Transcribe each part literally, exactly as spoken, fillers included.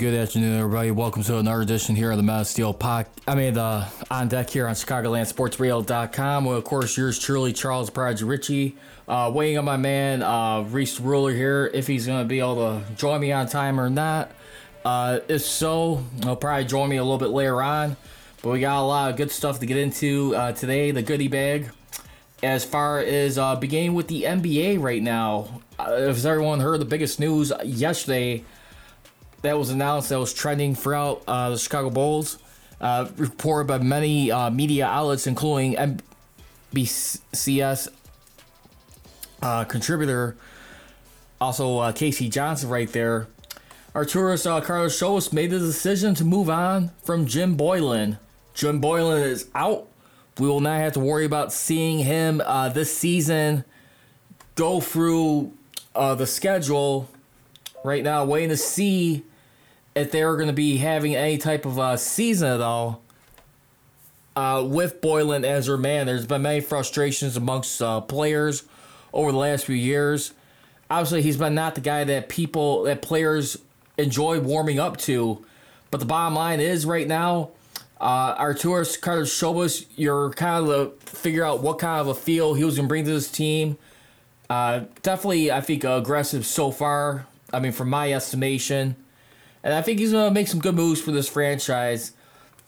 good afternoon, everybody. Welcome to another edition here of the Mad Steel Pod. I mean, the on deck here on Chicagoland Sports Real dot com. Well, of course, yours truly, Charles Richey. Uh, weighing on my man, uh, Reese Ruler here, if he's going to be able to join me on time or not. Uh, if so, he'll probably join me a little bit later on. But we got a lot of good stuff to get into uh, today, the goodie bag. As far as uh, beginning with the N B A right now, if everyone heard the biggest news yesterday that was announced, that was trending throughout uh, the Chicago Bulls, uh, reported by many uh, media outlets, including N B C S uh, contributor, also uh, Casey Johnson right there. Arturas uh, Karnisovas made the decision to move on from Jim Boylan. Jim Boylan is out. We will not have to worry about seeing him uh, this season go through uh, the schedule right now, waiting to see if they're going to be having any type of uh, season at all uh, with Boylan as their man. There's been many frustrations amongst uh, players over the last few years. Obviously, he's been not the guy that people, that players enjoy warming up to. But the bottom line is right now, Uh, Arturas Karnisovas, you're kind of to figure out what kind of a feel he was going to bring to this team. Uh, definitely, I think, aggressive so far. I mean, from my estimation. And I think he's going to make some good moves for this franchise.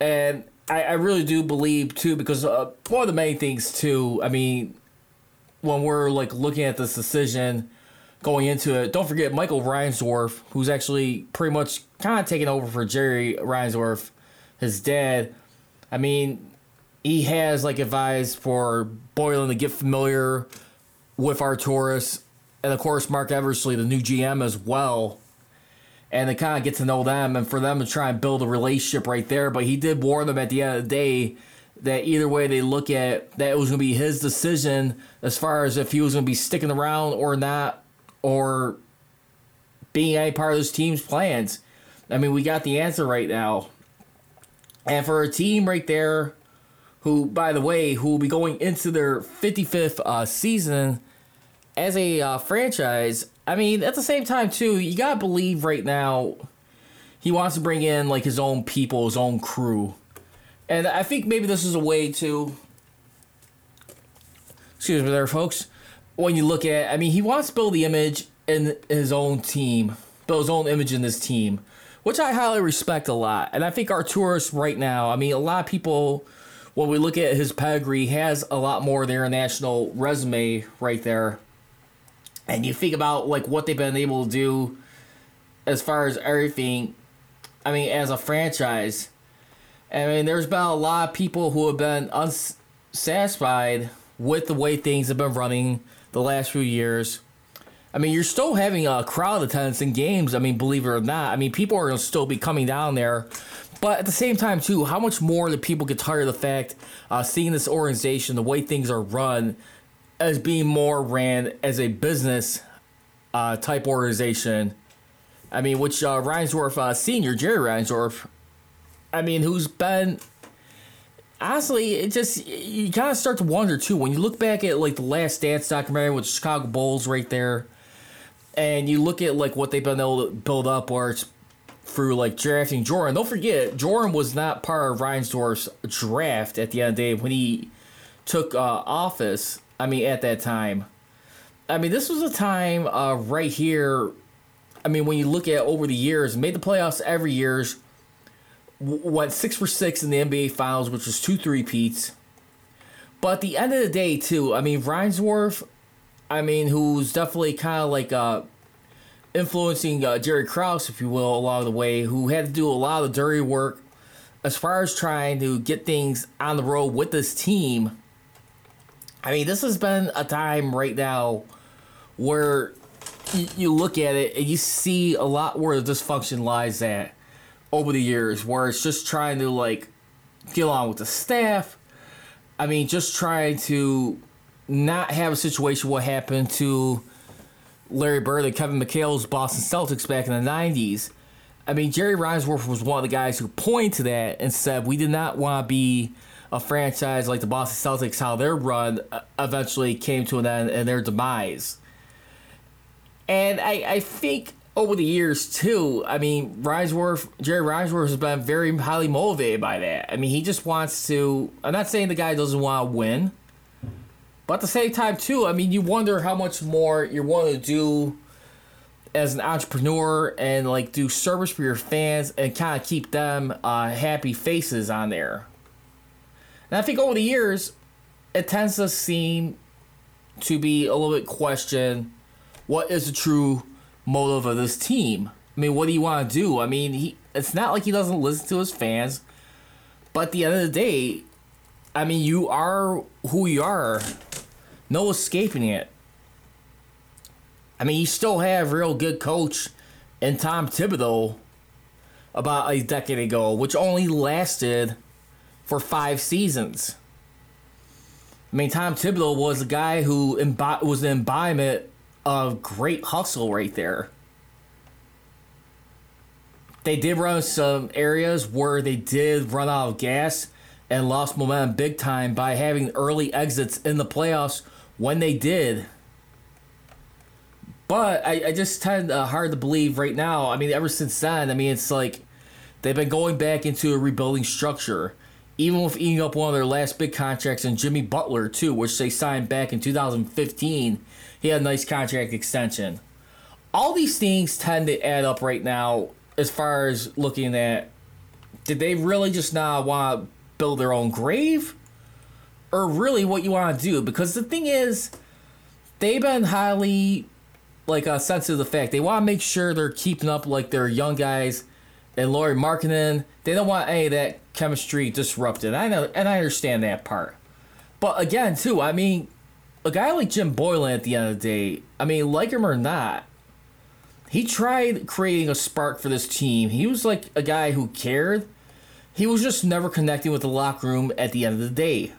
And I, I really do believe, too, because uh, one of the main things, too, I mean, when we're, like, looking at this decision going into it, don't forget Michael Reinsdorf, who's actually pretty much kind of taking over for Jerry Reinsdorf. His dad, I mean, he has, like, advised for Boylan to get familiar with Arturas. And, of course, Mark Eversley, the new G M as well. And to kind of get to know them and for them to try and build a relationship right there. But he did warn them at the end of the day that either way they look at it, that it was going to be his decision as far as if he was going to be sticking around or not or being any part of this team's plans. I mean, we got the answer right now. And for a team right there who, by the way, who will be going into their fifty-fifth uh, season as a uh, franchise, I mean, at the same time, too, you got to believe right now he wants to bring in, like, his own people, his own crew. And I think maybe this is a way to, excuse me there, folks, when you look at, I mean, he wants to build the image in his own team, build his own image in this team, which I highly respect a lot. And I think Arturas right now, I mean, a lot of people, when we look at his pedigree, has a lot more of their international resume right there. And you think about, like, what they've been able to do as far as everything, I mean, as a franchise. I mean, there's been a lot of people who have been unsatisfied with the way things have been running the last few years. I mean, you're still having a crowd attendance in games, I mean, believe it or not. I mean, people are going to still be coming down there. But at the same time, too, how much more do people get tired of the fact uh, seeing this organization, the way things are run, as being more ran as a business uh, type organization? I mean, which uh, Reinsdorf uh, Senior, Jerry Reinsdorf, I mean, who's been... Honestly, it just, you kind of start to wonder, too, when you look back at, like, the Last Dance documentary with the Chicago Bulls right there, and you look at, like, what they've been able to build up, or it's through, like, drafting Jordan. Don't forget, Jordan was not part of Reinsdorf's draft at the end of the day when he took uh, office, I mean, at that time. I mean, this was a time uh, right here, I mean, when you look at over the years, made the playoffs every year, went six for six in the N B A Finals, which was two three-peats. But at the end of the day, too, I mean, Reinsdorf, I mean, who's definitely kind of like uh, influencing uh, Jerry Krause, if you will, along the way, who had to do a lot of the dirty work as far as trying to get things on the road with this team. I mean, this has been a time right now where y- you look at it and you see a lot where the dysfunction lies at over the years, where it's just trying to, like, get along with the staff. I mean, just trying to not have a situation what happened to Larry Bird and Kevin McHale's Boston Celtics back in the nineties. I mean, Jerry Reinsdorf was one of the guys who pointed to that and said, we did not want to be a franchise like the Boston Celtics, how their run eventually came to an end and their demise. And I, I think over the years, too, I mean, Reinsdorf, Jerry Reinsdorf has been very highly motivated by that. I mean, he just wants to... I'm not saying the guy doesn't want to win, but at the same time, too, I mean, you wonder how much more you're willing to do as an entrepreneur and, like, do service for your fans and kind of keep them uh, happy faces on there. And I think over the years, it tends to seem to be a little bit questioned what is the true motive of this team. I mean, what do you want to do? I mean, he it's not like he doesn't listen to his fans, but at the end of the day, I mean, you are who you are. No escaping it. I mean, you still have a real good coach in Tom Thibodeau about a decade ago, which only lasted for five seasons. I mean, Tom Thibodeau was a guy who imbi- was the embodiment of great hustle right there. They did run some areas where they did run out of gas and lost momentum big time by having early exits in the playoffs when they did. But I, I just tend uh, hard to believe right now. I mean, ever since then, I mean, it's like they've been going back into a rebuilding structure. Even with eating up one of their last big contracts and Jimmy Butler, too, which they signed back in two thousand fifteen. He had a nice contract extension. All these things tend to add up right now as far as looking at, did they really just not want to build their own grave? Or really what you want to do? Because the thing is, they've been highly like uh, sensitive to the fact. They want to make sure they're keeping up like their young guys and Lauri Markkanen. They don't want any of that chemistry disrupted. I know, and I understand that part. But again, too, I mean, a guy like Jim Boylan at the end of the day, I mean, like him or not, he tried creating a spark for this team. He was like a guy who cared. He was just never connecting with the locker room at the end of the day.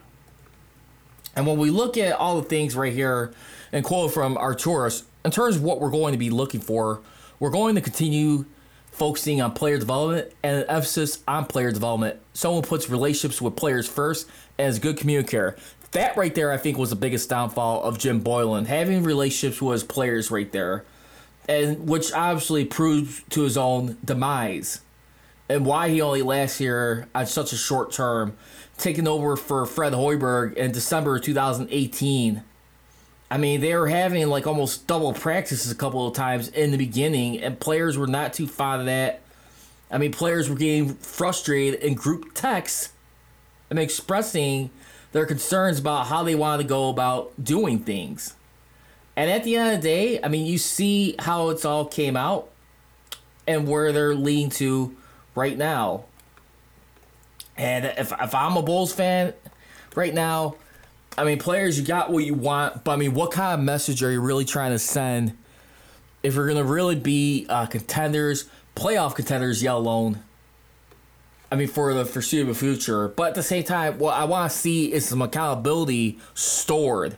And when we look at all the things right here, and quote from Arturas, in terms of what we're going to be looking for, we're going to continue focusing on player development and an emphasis on player development. Someone puts relationships with players first and is a good communicator. That right there, I think, was the biggest downfall of Jim Boylan, having relationships with his players right there, and which obviously proved to his own demise and why he only lasts here on such a short term, taking over for Fred Hoiberg in December of two thousand eighteen. I mean, they were having like almost double practices a couple of times in the beginning, and players were not too fond of that. I mean, players were getting frustrated in group texts and expressing their concerns about how they wanted to go about doing things. And at the end of the day, I mean, you see how it's all came out and where they're leading to right now. And if, if I'm a Bulls fan right now, I mean, players, you got what you want, but I mean, what kind of message are you really trying to send if you're going to really be uh, contenders, playoff contenders, yet alone, I mean, for the foreseeable future? But at the same time, what I want to see is some accountability stored.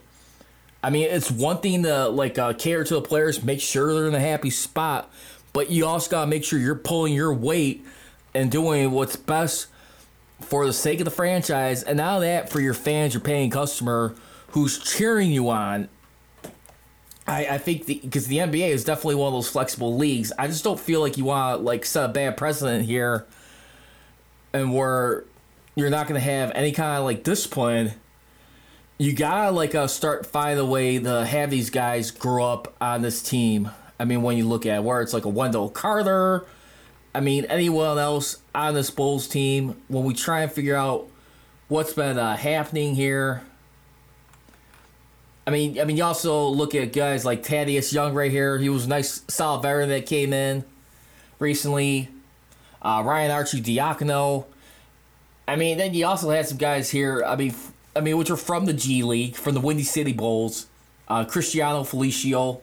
I mean, it's one thing to, like, uh, cater to the players, make sure they're in a happy spot, but you also got to make sure you're pulling your weight and doing what's best for the sake of the franchise, and now that for your fans, your paying customer who's cheering you on. I, I think because the, the N B A is definitely one of those flexible leagues. I just don't feel like you want to like set a bad precedent here, and where you're not going to have any kind of like discipline. You gotta like uh, start find a way to have these guys grow up on this team. I mean, when you look at where it's like a Wendell Carter. I mean, anyone else on this Bulls team, when we try and figure out what's been uh, happening here. I mean, I mean, you also look at guys like Thaddeus Young right here. He was a nice, solid veteran that came in recently. Uh, Ryan Archie Diacono. I mean, then you also had some guys here, I mean, I mean, which are from the G League, from the Windy City Bulls, uh, Cristiano Felicio,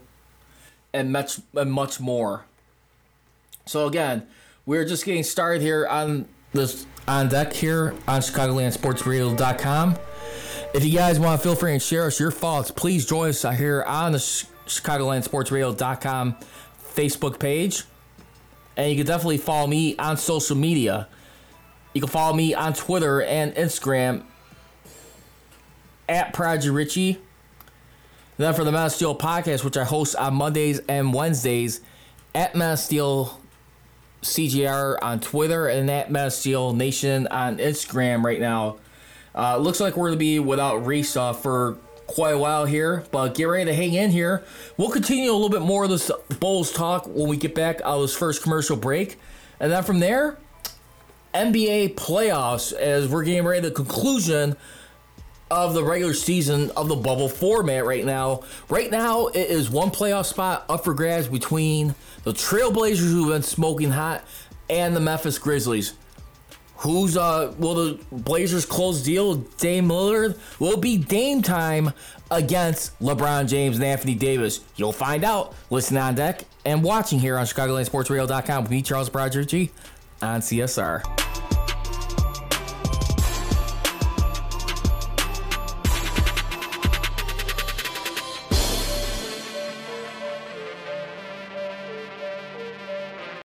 and much, and much more. So again, we're just getting started here on this on deck here on Chicagoland Sports Real dot com. If you guys want to feel free and share us your thoughts, please join us here on the Chicagoland Sports Radio dot com Facebook page. And you can definitely follow me on social media. You can follow me on Twitter and Instagram at ProdigyRichey. And then for the Man of Steel podcast, which I host on Mondays and Wednesdays, at Mad Steel C G R on Twitter and at Mad Steel Nation on Instagram right now. Uh, looks like we're going to be without Reese uh, for quite a while here, but get ready to hang in here. We'll continue a little bit more of this Bulls talk when we get back out of this first commercial break. And then from there, N B A playoffs, as we're getting ready to the conclusion of the regular season of the bubble format right now. Right now, it is one playoff spot up for grabs between the Trail Blazers, who've been smoking hot, and the Memphis Grizzlies. Who's, uh, will the Blazers close deal with Dame Lillard? Will it be Dame time against LeBron James and Anthony Davis? You'll find out. Listen on deck and watching here on Chicagoland Sports Radio dot com with me, Charles Richey, on C S R.